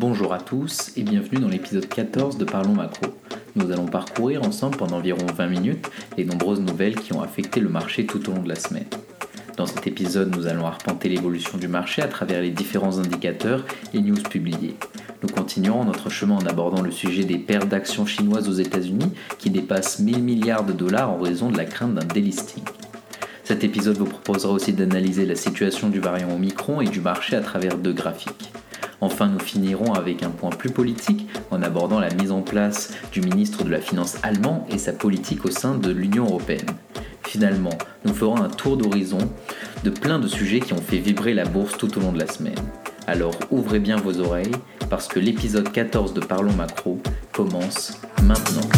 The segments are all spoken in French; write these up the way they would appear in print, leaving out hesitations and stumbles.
Bonjour à tous et bienvenue dans l'épisode 14 de Parlons Macro. Nous allons parcourir ensemble pendant environ 20 minutes les nombreuses nouvelles qui ont affecté le marché tout au long de la semaine. Dans cet épisode, nous allons arpenter l'évolution du marché à travers les différents indicateurs et news publiés. Nous continuerons notre chemin en abordant le sujet des pertes d'actions chinoises aux États-Unis qui dépassent 1 000 milliards de dollars en raison de la crainte d'un délisting. Cet épisode vous proposera aussi d'analyser la situation du variant Omicron et du marché à travers 2 graphiques. Enfin, nous finirons avec un point plus politique en abordant la mise en place du ministre de la Finance allemand et sa politique au sein de l'Union européenne. Finalement, nous ferons un tour d'horizon de plein de sujets qui ont fait vibrer la bourse tout au long de la semaine. Alors ouvrez bien vos oreilles parce que l'épisode 14 de Parlons Macro commence maintenant.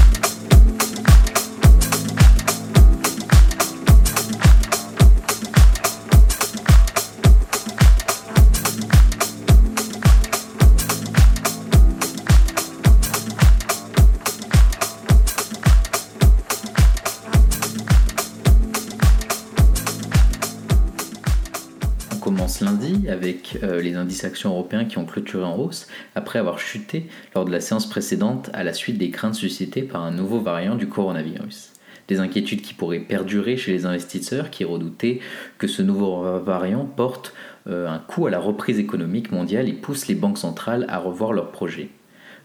Lundi avec les indices actions européens qui ont clôturé en hausse après avoir chuté lors de la séance précédente à la suite des craintes suscitées par un nouveau variant du coronavirus. Des inquiétudes qui pourraient perdurer chez les investisseurs qui redoutaient que ce nouveau variant porte un coup à la reprise économique mondiale et pousse les banques centrales à revoir leurs projets.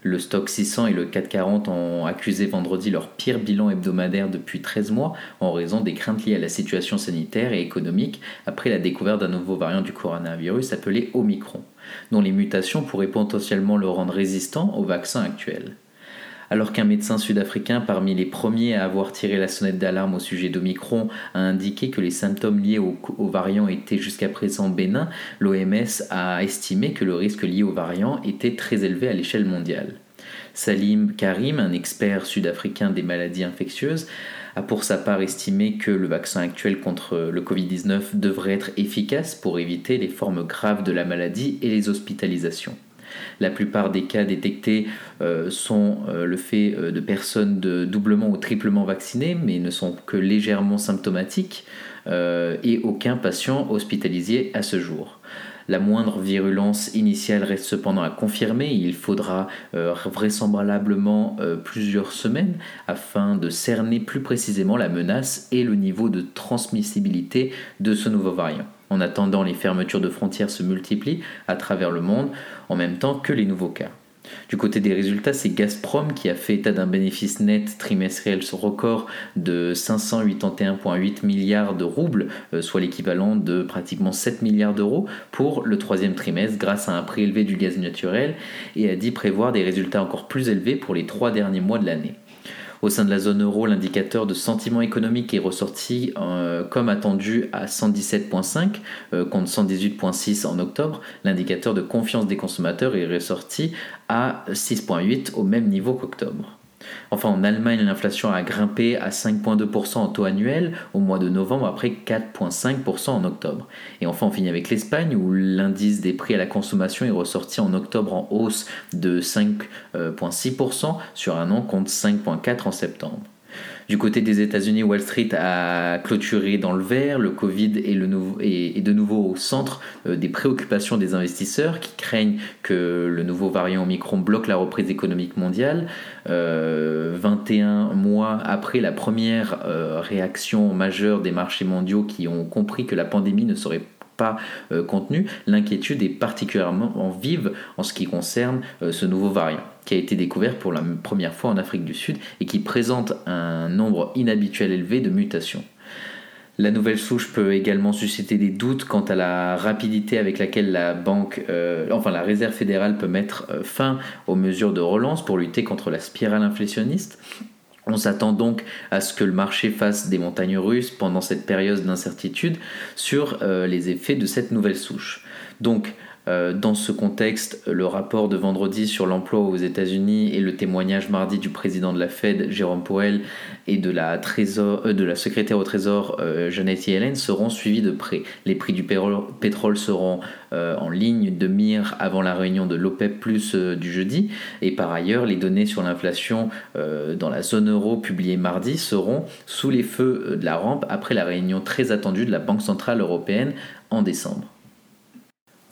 Le Stock 600 et le CAC 40 ont accusé vendredi leur pire bilan hebdomadaire depuis 13 mois en raison des craintes liées à la situation sanitaire et économique après la découverte d'un nouveau variant du coronavirus appelé Omicron, dont les mutations pourraient potentiellement le rendre résistant aux vaccins actuels. Alors qu'un médecin sud-africain parmi les premiers à avoir tiré la sonnette d'alarme au sujet d'Omicron a indiqué que les symptômes liés au variant étaient jusqu'à présent bénins, l'OMS a estimé que le risque lié au variant était très élevé à l'échelle mondiale. Salim Karim, un expert sud-africain des maladies infectieuses, a pour sa part estimé que le vaccin actuel contre le Covid-19 devrait être efficace pour éviter les formes graves de la maladie et les hospitalisations. La plupart des cas détectés sont le fait de personnes doublement ou triplement vaccinées, mais ne sont que légèrement symptomatiques et aucun patient hospitalisé à ce jour. La moindre virulence initiale reste cependant à confirmer. Il faudra vraisemblablement plusieurs semaines afin de cerner plus précisément la menace et le niveau de transmissibilité de ce nouveau variant. En attendant, les fermetures de frontières se multiplient à travers le monde en même temps que les nouveaux cas. Du côté des résultats, c'est Gazprom qui a fait état d'un bénéfice net trimestriel record de 581,8 milliards de roubles, soit l'équivalent de pratiquement 7 milliards d'euros pour le troisième trimestre grâce à un prix élevé du gaz naturel et a dit prévoir des résultats encore plus élevés pour les 3 derniers mois de l'année. Au sein de la zone euro, l'indicateur de sentiment économique est ressorti comme attendu à 117,5 contre 118,6 en octobre. L'indicateur de confiance des consommateurs est ressorti à 6,8 au même niveau qu'octobre. Enfin, en Allemagne, l'inflation a grimpé à 5,2% en taux annuel au mois de novembre après 4,5% en octobre. Et enfin, on finit avec l'Espagne où l'indice des prix à la consommation est ressorti en octobre en hausse de 5,6% sur un an contre 5,4% en septembre. Du côté des États-Unis, Wall Street a clôturé dans le vert. Le Covid est de nouveau au centre des préoccupations des investisseurs qui craignent que le nouveau variant Omicron bloque la reprise économique mondiale. 21 mois après la première réaction majeure des marchés mondiaux qui ont compris que la pandémie ne serait pas contenue, l'inquiétude est particulièrement vive en ce qui concerne ce nouveau variant qui a été découvert pour la première fois en Afrique du Sud et qui présente un nombre inhabituel élevé de mutations. La nouvelle souche peut également susciter des doutes quant à la rapidité avec laquelle la Réserve fédérale peut mettre fin aux mesures de relance pour lutter contre la spirale inflationniste. On s'attend donc à ce que le marché fasse des montagnes russes pendant cette période d'incertitude sur les effets de cette nouvelle souche. Donc, dans ce contexte, le rapport de vendredi sur l'emploi aux États-Unis et le témoignage mardi du président de la Fed, Jérôme Powell, et de la secrétaire au Trésor, Janet Yellen, seront suivis de près. Les prix du pétrole seront en ligne de mire avant la réunion de l'OPEP+ du jeudi. Et par ailleurs, les données sur l'inflation dans la zone euro publiées mardi seront sous les feux de la rampe après la réunion très attendue de la Banque centrale européenne en décembre.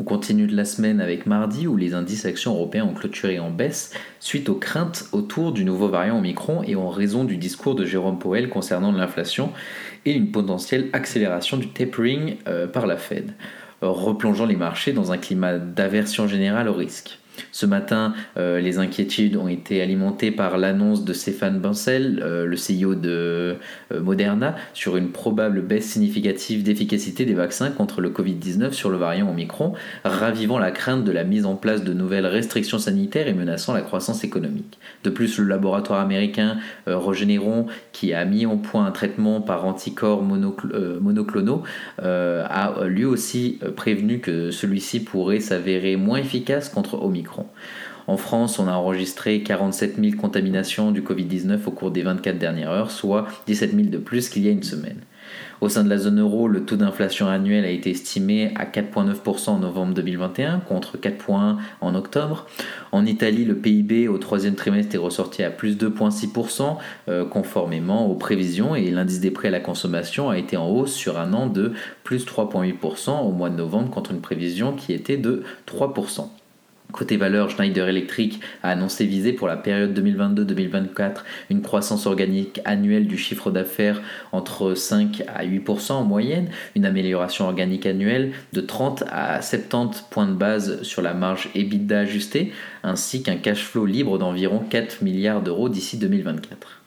On continue de la semaine avec mardi où les indices actions européens ont clôturé en baisse suite aux craintes autour du nouveau variant Omicron et en raison du discours de Jérôme Powell concernant l'inflation et une potentielle accélération du tapering par la Fed, replongeant les marchés dans un climat d'aversion générale au risque. Ce matin, les inquiétudes ont été alimentées par l'annonce de Stéphane Bancel, le CEO de Moderna, sur une probable baisse significative d'efficacité des vaccins contre le Covid-19 sur le variant Omicron, ravivant la crainte de la mise en place de nouvelles restrictions sanitaires et menaçant la croissance économique. De plus, le laboratoire américain Regeneron, qui a mis en point un traitement par anticorps monoclonaux, a lui aussi prévenu que celui-ci pourrait s'avérer moins efficace contre Omicron. En France, on a enregistré 47 000 contaminations du Covid-19 au cours des 24 dernières heures, soit 17 000 de plus qu'il y a une semaine. Au sein de la zone euro, le taux d'inflation annuel a été estimé à 4,9% en novembre 2021 contre 4,1% en octobre. En Italie, le PIB au troisième trimestre est ressorti à plus 2,6% conformément aux prévisions et l'indice des prix à la consommation a été en hausse sur un an de plus 3,8% au mois de novembre contre une prévision qui était de 3%. Côté valeur, Schneider Electric a annoncé viser pour la période 2022-2024 une croissance organique annuelle du chiffre d'affaires entre 5 à 8% en moyenne, une amélioration organique annuelle de 30 à 70 points de base sur la marge EBITDA ajustée, ainsi qu'un cash flow libre d'environ 4 milliards d'euros d'ici 2024.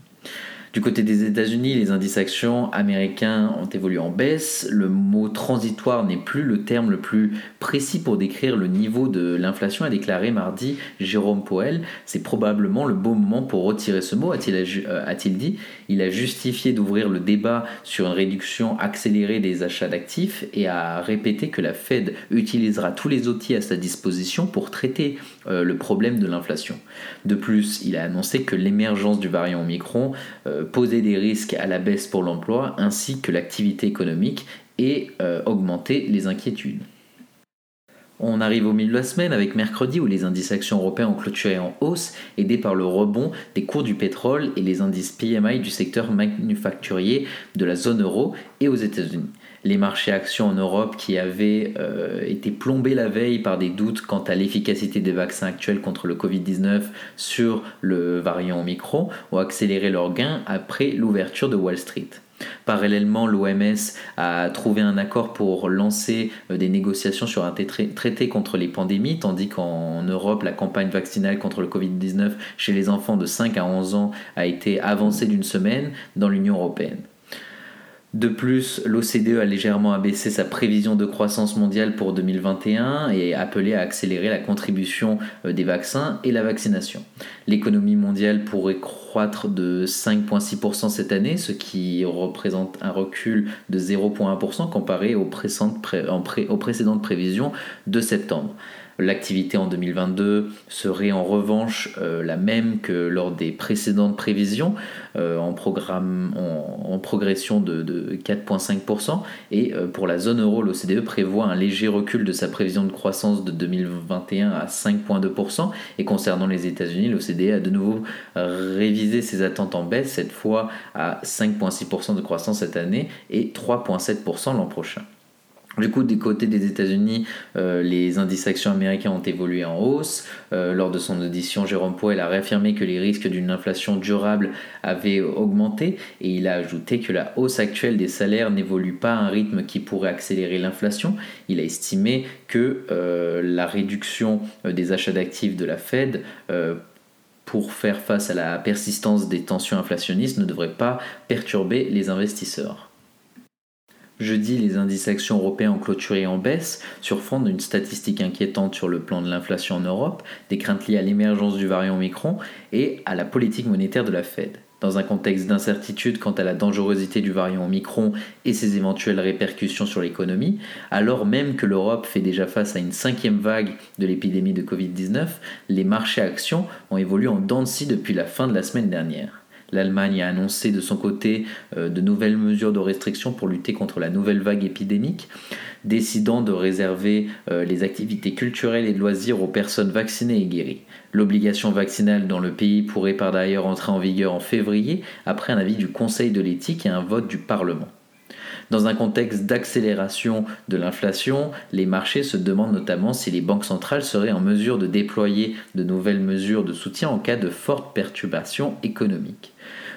Du côté des États-Unis, les indices actions américains ont évolué en baisse. Le mot transitoire n'est plus le terme le plus précis pour décrire le niveau de l'inflation, a déclaré mardi Jérôme Powell. C'est probablement le bon moment pour retirer ce mot, a-t-il dit. Il a justifié d'ouvrir le débat sur une réduction accélérée des achats d'actifs et a répété que la Fed utilisera tous les outils à sa disposition pour traiter le problème de l'inflation. De plus, il a annoncé que l'émergence du variant Omicron poser des risques à la baisse pour l'emploi ainsi que l'activité économique et augmenter les inquiétudes. On arrive au milieu de la semaine avec mercredi où les indices actions européens ont clôturé en hausse, aidés par le rebond des cours du pétrole et les indices PMI du secteur manufacturier de la zone euro et aux États-Unis. Les marchés actions en Europe qui avaient été plombés la veille par des doutes quant à l'efficacité des vaccins actuels contre le Covid-19 sur le variant Omicron ont accéléré leurs gains après l'ouverture de Wall Street. Parallèlement, l'OMS a trouvé un accord pour lancer des négociations sur un traité contre les pandémies, tandis qu'en Europe, la campagne vaccinale contre le Covid-19 chez les enfants de 5 à 11 ans a été avancée d'une semaine dans l'Union européenne. De plus, l'OCDE a légèrement abaissé sa prévision de croissance mondiale pour 2021 et appelé à accélérer la contribution des vaccins et la vaccination. L'économie mondiale pourrait croître de 5,6% cette année, ce qui représente un recul de 0,1% comparé aux précédentes prévisions de septembre. L'activité en 2022 serait en revanche la même que lors des précédentes prévisions, en progression de 4,5%. Et pour la zone euro, l'OCDE prévoit un léger recul de sa prévision de croissance de 2021 à 5,2%. Et concernant les États-Unis, l'OCDE a de nouveau révisé ses attentes en baisse, cette fois à 5,6% de croissance cette année et 3,7% l'an prochain. Du coup, du côté des États-Unis, les indices actions américains ont évolué en hausse. Lors de son audition, Jérôme Powell a réaffirmé que les risques d'une inflation durable avaient augmenté et il a ajouté que la hausse actuelle des salaires n'évolue pas à un rythme qui pourrait accélérer l'inflation. Il a estimé que la réduction des achats d'actifs de la Fed pour faire face à la persistance des tensions inflationnistes ne devrait pas perturber les investisseurs. Jeudi, les indices actions européens ont clôturé en baisse sur fond d'une statistique inquiétante sur le plan de l'inflation en Europe, des craintes liées à l'émergence du variant Omicron et à la politique monétaire de la Fed. Dans un contexte d'incertitude quant à la dangerosité du variant Omicron et ses éventuelles répercussions sur l'économie, alors même que l'Europe fait déjà face à une cinquième vague de l'épidémie de Covid-19, les marchés actions ont évolué en dents de scie depuis la fin de la semaine dernière. L'Allemagne a annoncé de son côté de nouvelles mesures de restriction pour lutter contre la nouvelle vague épidémique, décidant de réserver les activités culturelles et de loisirs aux personnes vaccinées et guéries. L'obligation vaccinale dans le pays pourrait par d'ailleurs entrer en vigueur en février après un avis du Conseil de l'éthique et un vote du Parlement. Dans un contexte d'accélération de l'inflation, les marchés se demandent notamment si les banques centrales seraient en mesure de déployer de nouvelles mesures de soutien en cas de forte perturbation économique.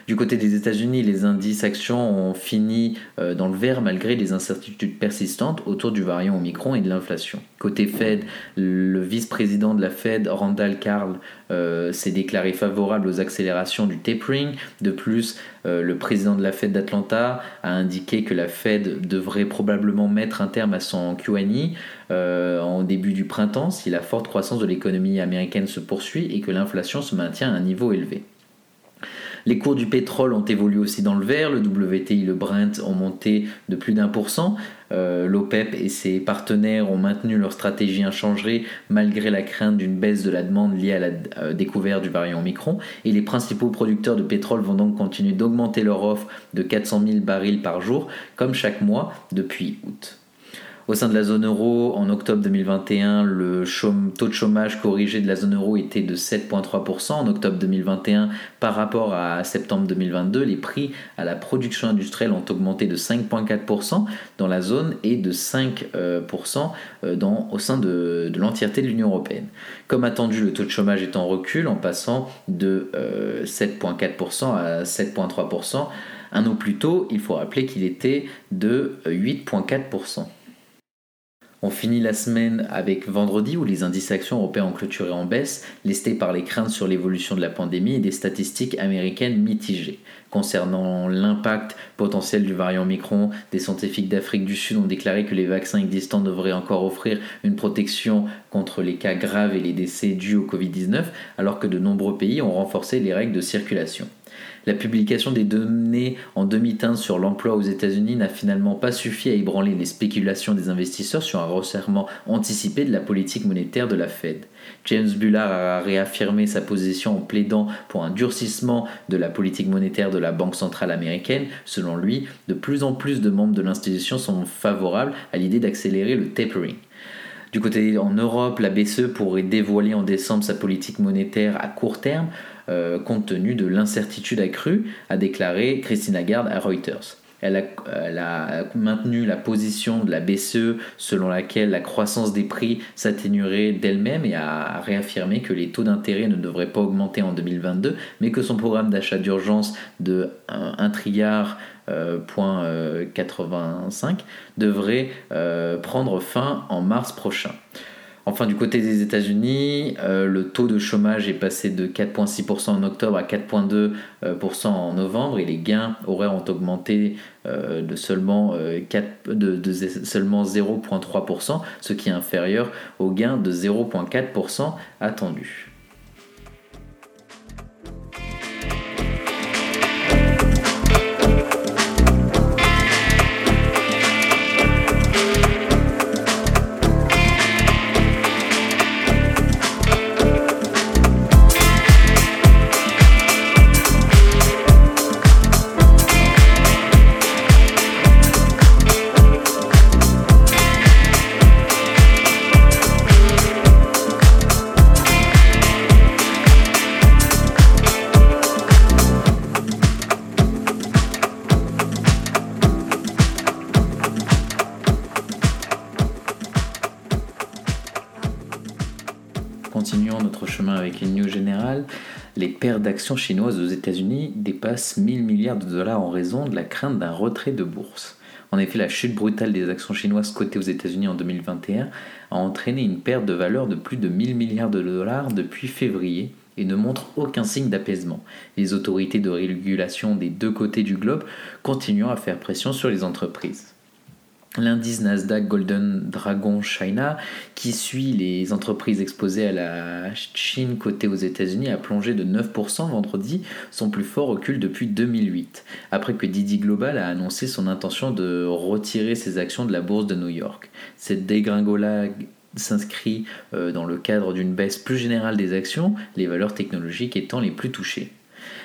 Du côté des États-Unis, les indices actions ont fini dans le vert malgré les incertitudes persistantes autour du variant Omicron et de l'inflation. Côté Fed, le vice-président de la Fed, Randall Carl, s'est déclaré favorable aux accélérations du tapering. De plus, le président de la Fed d'Atlanta a indiqué que la Fed devrait probablement mettre un terme à son QE en début du printemps si la forte croissance de l'économie américaine se poursuit et que l'inflation se maintient à un niveau élevé. Les cours du pétrole ont évolué aussi dans le vert, le WTI, le Brent ont monté de plus d'1%. L'OPEP et ses partenaires ont maintenu leur stratégie inchangée malgré la crainte d'une baisse de la demande liée à la découverte du variant Omicron, et les principaux producteurs de pétrole vont donc continuer d'augmenter leur offre de 400 000 barils par jour comme chaque mois depuis août. Au sein de la zone euro, en octobre 2021, le taux de chômage corrigé de la zone euro était de 7,3%. En octobre 2021, par rapport à septembre 2022, les prix à la production industrielle ont augmenté de 5,4% dans la zone et de 5% au sein de l'entièreté de l'Union européenne. Comme attendu, le taux de chômage est en recul en passant de 7,4% à 7,3%. Un an plus tôt, il faut rappeler qu'il était de 8,4%. On finit la semaine avec vendredi où les indices actions européens ont clôturé en baisse, lestés par les craintes sur l'évolution de la pandémie et des statistiques américaines mitigées. Concernant l'impact potentiel du variant Omicron, des scientifiques d'Afrique du Sud ont déclaré que les vaccins existants devraient encore offrir une protection contre les cas graves et les décès dus au Covid-19, alors que de nombreux pays ont renforcé les règles de circulation. La publication des données en demi-teinte sur l'emploi aux États-Unis n'a finalement pas suffi à ébranler les spéculations des investisseurs sur un resserrement anticipé de la politique monétaire de la Fed. James Bullard a réaffirmé sa position en plaidant pour un durcissement de la politique monétaire de la Banque centrale américaine. Selon lui, de plus en plus de membres de l'institution sont favorables à l'idée d'accélérer le tapering. Du côté en Europe, la BCE pourrait dévoiler en décembre sa politique monétaire à court terme, compte tenu de l'incertitude accrue, a déclaré Christine Lagarde à Reuters. Elle a maintenu la position de la BCE selon laquelle la croissance des prix s'atténuerait d'elle-même et a réaffirmé que les taux d'intérêt ne devraient pas augmenter en 2022, mais que son programme d'achat d'urgence de 1,85 trilliard devrait prendre fin en mars prochain. Enfin, du côté des États-Unis, le taux de chômage est passé de 4,6% en octobre à 4,2% en novembre et les gains horaires ont augmenté de seulement 0,3%, ce qui est inférieur aux gains de 0,4% attendus. Continuons notre chemin avec une news générale. Les paires d'actions chinoises aux États-Unis dépassent 1000 milliards de dollars en raison de la crainte d'un retrait de bourse. En effet, la chute brutale des actions chinoises cotées aux États-Unis en 2021 a entraîné une perte de valeur de plus de 1000 milliards de dollars depuis février et ne montre aucun signe d'apaisement. Les autorités de régulation des deux côtés du globe continuent à faire pression sur les entreprises. L'indice Nasdaq Golden Dragon China, qui suit les entreprises exposées à la Chine cotée aux États-Unis, a plongé de 9% vendredi, son plus fort recul depuis 2008, après que Didi Global a annoncé son intention de retirer ses actions de la bourse de New York. Cette dégringolade s'inscrit dans le cadre d'une baisse plus générale des actions, les valeurs technologiques étant les plus touchées.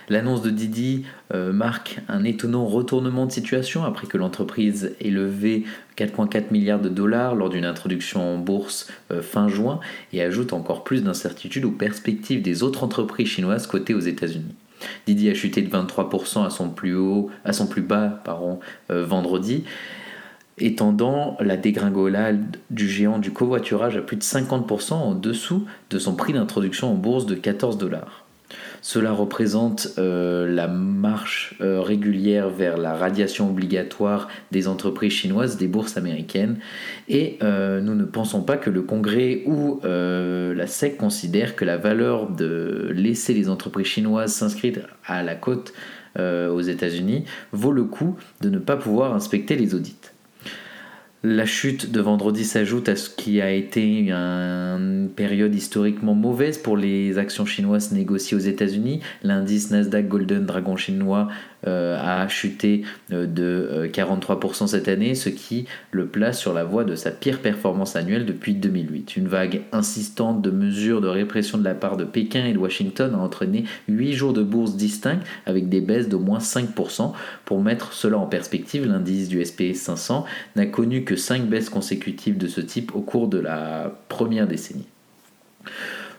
L'annonce de Didi marque un étonnant retournement de situation après que l'entreprise ait levé 4,4 milliards de dollars lors d'une introduction en bourse fin juin et ajoute encore plus d'incertitudes aux perspectives des autres entreprises chinoises cotées aux États-Unis. Didi a chuté de 23% à son plus bas, vendredi, étendant la dégringolade du géant du covoiturage à plus de 50% en dessous de son prix d'introduction en bourse de $14. Cela représente la marche régulière vers la radiation obligatoire des entreprises chinoises des bourses américaines, et nous ne pensons pas que le Congrès ou la SEC considèrent que la valeur de laisser les entreprises chinoises s'inscrire à la cote aux États-Unis vaut le coup de ne pas pouvoir inspecter les audits. La chute de vendredi s'ajoute à ce qui a été une période historiquement mauvaise pour les actions chinoises négociées aux États-Unis. L'indice Nasdaq Golden Dragon chinois a chuté de 43% cette année, ce qui le place sur la voie de sa pire performance annuelle depuis 2008. Une vague insistante de mesures de répression de la part de Pékin et de Washington a entraîné 8 jours de bourse distincts avec des baisses d'au moins 5%. Pour mettre cela en perspective, l'indice du S&P 500 n'a connu que 5 baisses consécutives de ce type au cours de la première décennie.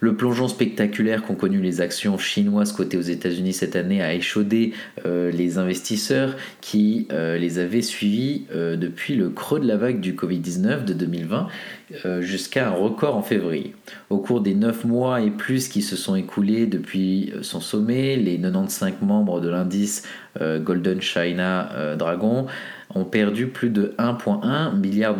Le plongeon spectaculaire qu'ont connu les actions chinoises cotées aux États-Unis cette année a échaudé les investisseurs qui les avaient suivis depuis le creux de la vague du Covid-19 de 2020 jusqu'à un record en février. Au cours des 9 mois et plus qui se sont écoulés depuis son sommet, les 95 membres de l'indice Golden China Dragon ont perdu plus de $1.1 billion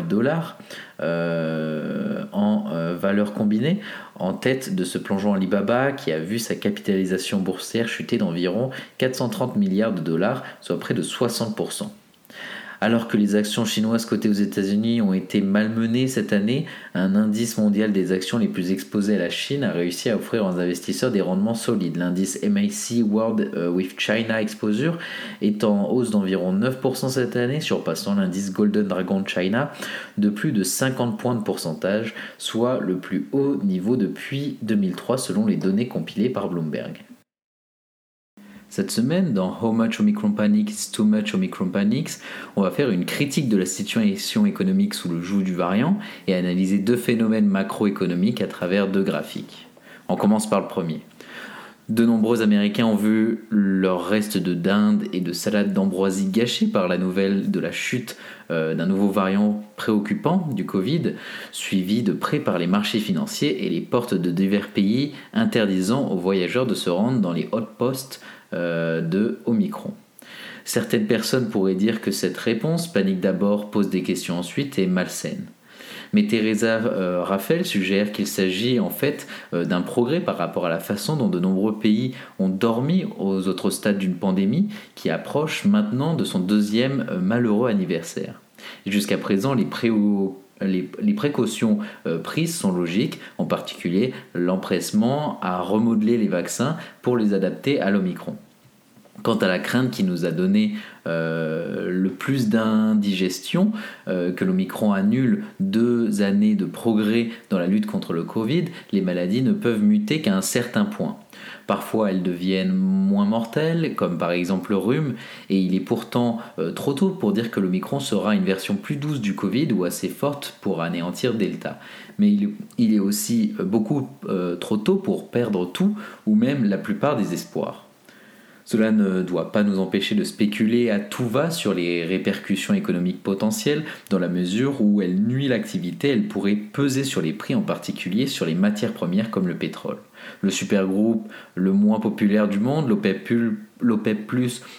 en valeur combinée, en tête de ce plongeon Alibaba qui a vu sa capitalisation boursière chuter d'environ $430 milliards, soit près de 60%. Alors que les actions chinoises cotées aux États-Unis ont été malmenées cette année, un indice mondial des actions les plus exposées à la Chine a réussi à offrir aux investisseurs des rendements solides. L'indice MSCI World with China Exposure est en hausse d'environ 9% cette année, surpassant l'indice Golden Dragon China de plus de 50 points de pourcentage, soit le plus haut niveau depuis 2003 selon les données compilées par Bloomberg. Cette semaine, dans How Much Omicron Panics, Too Much Omicron Panics, on va faire une critique de la situation économique sous le joug du variant et analyser 2 phénomènes macroéconomiques à travers 2 graphiques. On commence par le premier. De nombreux Américains ont vu leurs restes de dinde et de salade d'ambroisie gâchés par la nouvelle de la chute d'un nouveau variant préoccupant du Covid, suivi de près par les marchés financiers et les portes de divers pays interdisant aux voyageurs de se rendre dans les hotposts de Omicron. Certaines personnes pourraient dire que cette réponse, panique d'abord, pose des questions ensuite, est malsaine. Mais Teresa Raffel suggère qu'il s'agit en fait d'un progrès par rapport à la façon dont de nombreux pays ont dormi aux autres stades d'une pandémie qui approche maintenant de son 2e malheureux anniversaire. Et jusqu'à présent, les précautions prises sont logiques, en particulier l'empressement à remodeler les vaccins pour les adapter à l'Omicron. Quant à la crainte qui nous a donné le plus d'indigestion, que l'Omicron annule 2 années de progrès dans la lutte contre le Covid, les maladies ne peuvent muter qu'à un certain point. Parfois elles deviennent moins mortelles, comme par exemple le rhume, et il est pourtant trop tôt pour dire que l'Omicron sera une version plus douce du Covid ou assez forte pour anéantir Delta. Mais il est aussi beaucoup trop tôt pour perdre tout ou même la plupart des espoirs. Cela ne doit pas nous empêcher de spéculer à tout va sur les répercussions économiques potentielles, dans la mesure où elle nuit l'activité, elle pourrait peser sur les prix, en particulier sur les matières premières comme le pétrole. Le supergroupe le moins populaire du monde, l'OPEP+,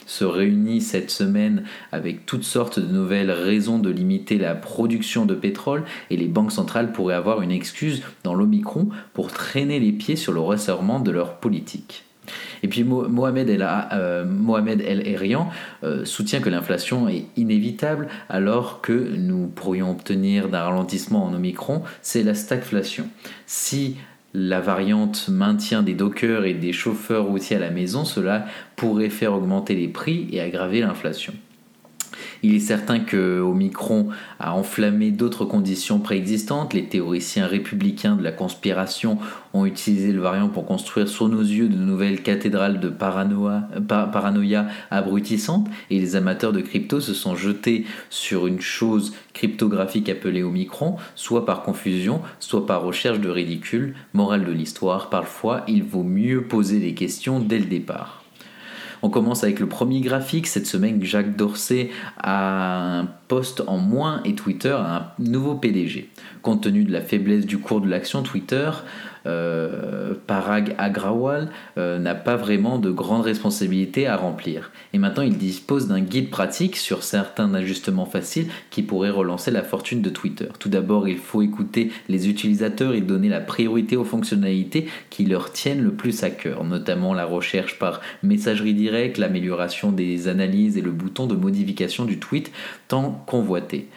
se réunit cette semaine avec toutes sortes de nouvelles raisons de limiter la production de pétrole, et les banques centrales pourraient avoir une excuse dans l'Omicron pour traîner les pieds sur le resserrement de leur politique. Et puis Mohamed El-Erian soutient que l'inflation est inévitable, alors que nous pourrions obtenir d'un ralentissement en Omicron, c'est la stagflation. Si la variante maintient des dockers et des chauffeurs routiers à la maison, cela pourrait faire augmenter les prix et aggraver l'inflation. Il est certain que Omicron a enflammé d'autres conditions préexistantes. Les théoriciens républicains de la conspiration ont utilisé le variant pour construire sous nos yeux de nouvelles cathédrales de paranoïa abrutissantes, et les amateurs de crypto se sont jetés sur une chose cryptographique appelée Omicron, soit par confusion, soit par recherche de ridicule. Morale de l'histoire, parfois il vaut mieux poser des questions dès le départ. On commence avec le premier graphique. Cette semaine, Jack Dorsey a un poste en moins et Twitter a un nouveau PDG. Compte tenu de la faiblesse du cours de l'action, Twitter, Parag Agrawal, n'a pas vraiment de grandes responsabilités à remplir. Et maintenant, il dispose d'un guide pratique sur certains ajustements faciles qui pourraient relancer la fortune de Twitter. Tout d'abord, il faut écouter les utilisateurs et donner la priorité aux fonctionnalités qui leur tiennent le plus à cœur, notamment la recherche par messagerie directe, l'amélioration des analyses et le bouton de modification du tweet tant convoité.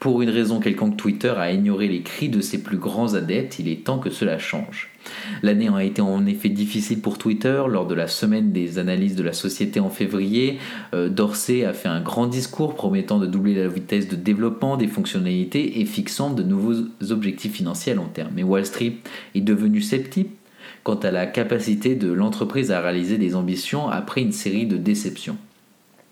Pour une raison quelconque, Twitter a ignoré les cris de ses plus grands adeptes. Il est temps que cela change. L'année a été en effet difficile pour Twitter. Lors de la semaine des analyses de la société en février, Dorsey a fait un grand discours promettant de doubler la vitesse de développement des fonctionnalités et fixant de nouveaux objectifs financiers à long terme. Mais Wall Street est devenu sceptique quant à la capacité de l'entreprise à réaliser des ambitions après une série de déceptions.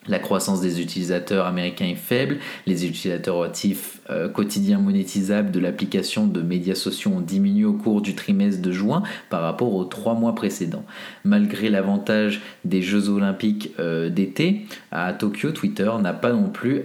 La croissance des utilisateurs américains est faible, les utilisateurs actifs quotidiens monétisables de l'application de médias sociaux ont diminué au cours du trimestre de juin par rapport aux 3 mois précédents. Malgré l'avantage des Jeux Olympiques d'été à Tokyo, Twitter n'a pas non plus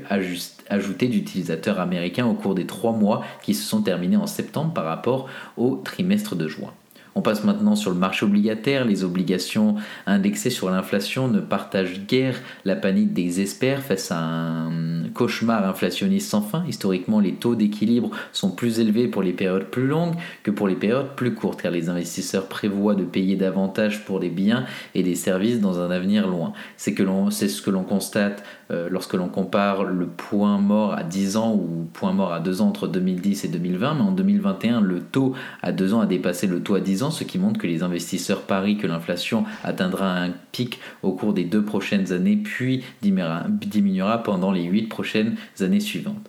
ajouté d'utilisateurs américains au cours des 3 mois qui se sont terminés en septembre par rapport au trimestre de juin. On passe maintenant sur le marché obligataire. Les obligations indexées sur l'inflation ne partagent guère la panique des experts face à un cauchemar inflationniste sans fin. Historiquement, les taux d'équilibre sont plus élevés pour les périodes plus longues que pour les périodes plus courtes, car les investisseurs prévoient de payer davantage pour des biens et des services dans un avenir loin. C'est ce que l'on constate lorsque l'on compare le point mort à 10 ans ou point mort à 2 ans entre 2010 et 2020, mais en 2021, le taux à 2 ans a dépassé le taux à 10 ans, ce qui montre que les investisseurs parient que l'inflation atteindra un pic au cours des 2 prochaines années, puis diminuera pendant les 8 prochaines années suivantes.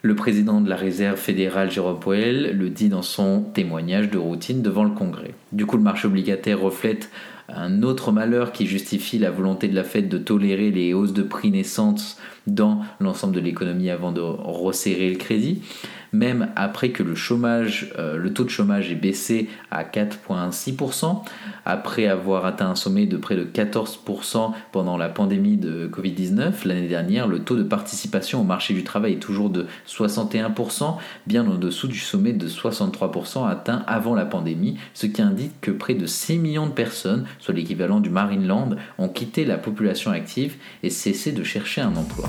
Le président de la Réserve fédérale, Jérôme Powell, le dit dans son témoignage de routine devant le Congrès. Du coup, le marché obligataire reflète un autre malheur qui justifie la volonté de la Fed de tolérer les hausses de prix naissantes dans l'ensemble de l'économie avant de resserrer le crédit. Même après que le taux de chômage est baissé à 4,6%, après avoir atteint un sommet de près de 14% pendant la pandémie de Covid-19, l'année dernière, le taux de participation au marché du travail est toujours de 61%, bien en dessous du sommet de 63% atteint avant la pandémie, ce qui indique que près de 6 millions de personnes, soit l'équivalent du Marineland, ont quitté la population active et cessé de chercher un emploi.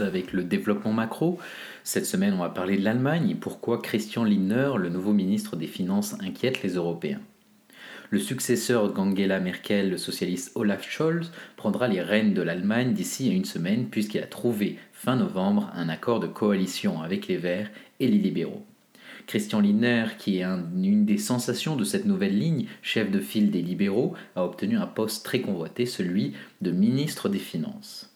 Avec le développement macro. Cette semaine, on va parler de l'Allemagne et pourquoi Christian Lindner, le nouveau ministre des Finances, inquiète les Européens. Le successeur d'Angela Merkel, le socialiste Olaf Scholz, prendra les rênes de l'Allemagne d'ici à une semaine puisqu'il a trouvé, fin novembre, un accord de coalition avec les Verts et les libéraux. Christian Lindner, qui est une des sensations de cette nouvelle ligne, chef de file des libéraux, a obtenu un poste très convoité, celui de ministre des Finances.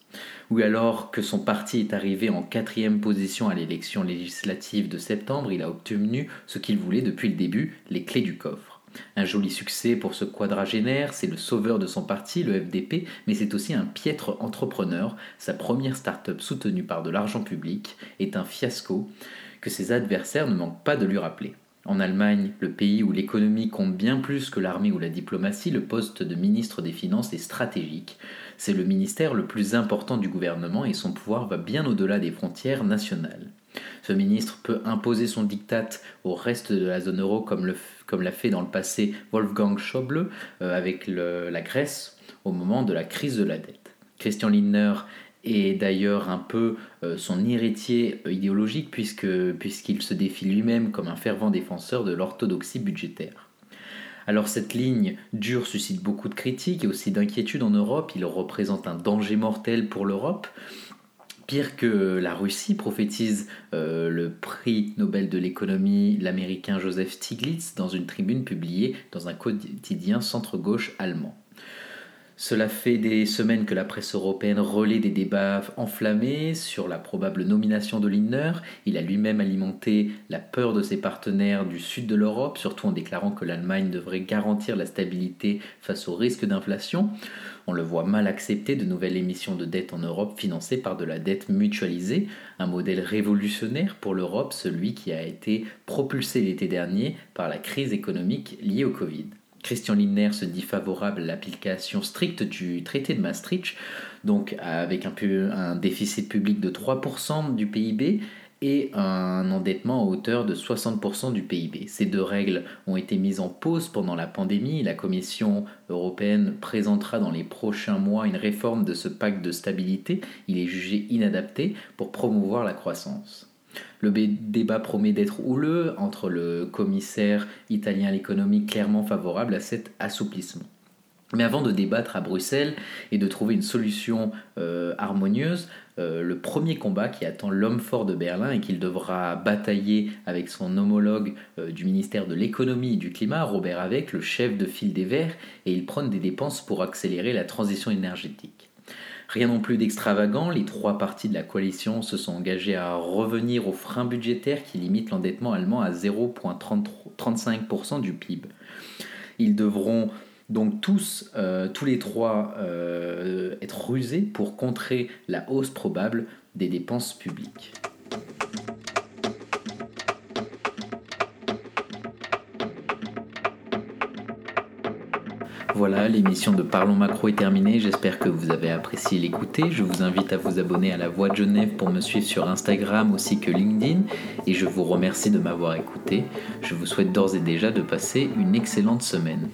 Oui, alors que son parti est arrivé en 4e position à l'élection législative de septembre, il a obtenu ce qu'il voulait depuis le début, les clés du coffre. Un joli succès pour ce quadragénaire, c'est le sauveur de son parti, le FDP, mais c'est aussi un piètre entrepreneur. Sa première start-up soutenue par de l'argent public est un fiasco que ses adversaires ne manquent pas de lui rappeler. En Allemagne, le pays où l'économie compte bien plus que l'armée ou la diplomatie, le poste de ministre des Finances est stratégique. C'est le ministère le plus important du gouvernement et son pouvoir va bien au-delà des frontières nationales. Ce ministre peut imposer son diktat au reste de la zone euro comme l'a fait dans le passé Wolfgang Schäuble avec la Grèce au moment de la crise de la dette. Christian Lindner est d'ailleurs un peu son héritier idéologique puisqu'il se défie lui-même comme un fervent défenseur de l'orthodoxie budgétaire. Alors cette ligne dure suscite beaucoup de critiques et aussi d'inquiétudes en Europe. Il représente un danger mortel pour l'Europe. Pire que la Russie, prophétise le prix Nobel de l'économie, l'américain Joseph Stiglitz, dans une tribune publiée dans un quotidien centre-gauche allemand. Cela fait des semaines que la presse européenne relaie des débats enflammés sur la probable nomination de Lindner. Il a lui-même alimenté la peur de ses partenaires du sud de l'Europe, surtout en déclarant que l'Allemagne devrait garantir la stabilité face au risque d'inflation. On le voit mal accepter de nouvelles émissions de dette en Europe financées par de la dette mutualisée, un modèle révolutionnaire pour l'Europe, celui qui a été propulsé l'été dernier par la crise économique liée au Covid. Christian Lindner se dit favorable à l'application stricte du traité de Maastricht, donc avec un déficit public de 3% du PIB et un endettement à hauteur de 60% du PIB. Ces deux règles ont été mises en pause pendant la pandémie. La Commission européenne présentera dans les prochains mois une réforme de ce pacte de stabilité. Il est jugé inadapté pour promouvoir la croissance. Le débat promet d'être houleux entre le commissaire italien à l'économie clairement favorable à cet assouplissement. Mais avant de débattre à Bruxelles et de trouver une solution harmonieuse, le premier combat qui attend l'homme fort de Berlin et qu'il devra batailler avec son homologue du ministère de l'économie et du climat, Robert Habeck, le chef de file des Verts, et il prône des dépenses pour accélérer la transition énergétique. Rien non plus d'extravagant, les trois partis de la coalition se sont engagés à revenir aux freins budgétaires qui limitent l'endettement allemand à 0,35% du PIB. Ils devront donc tous les trois être rusés pour contrer la hausse probable des dépenses publiques. Voilà, l'émission de Parlons Macro est terminée. J'espère que vous avez apprécié l'écouter. Je vous invite à vous abonner à La Voix de Genève pour me suivre sur Instagram aussi que LinkedIn. Et je vous remercie de m'avoir écouté. Je vous souhaite d'ores et déjà de passer une excellente semaine.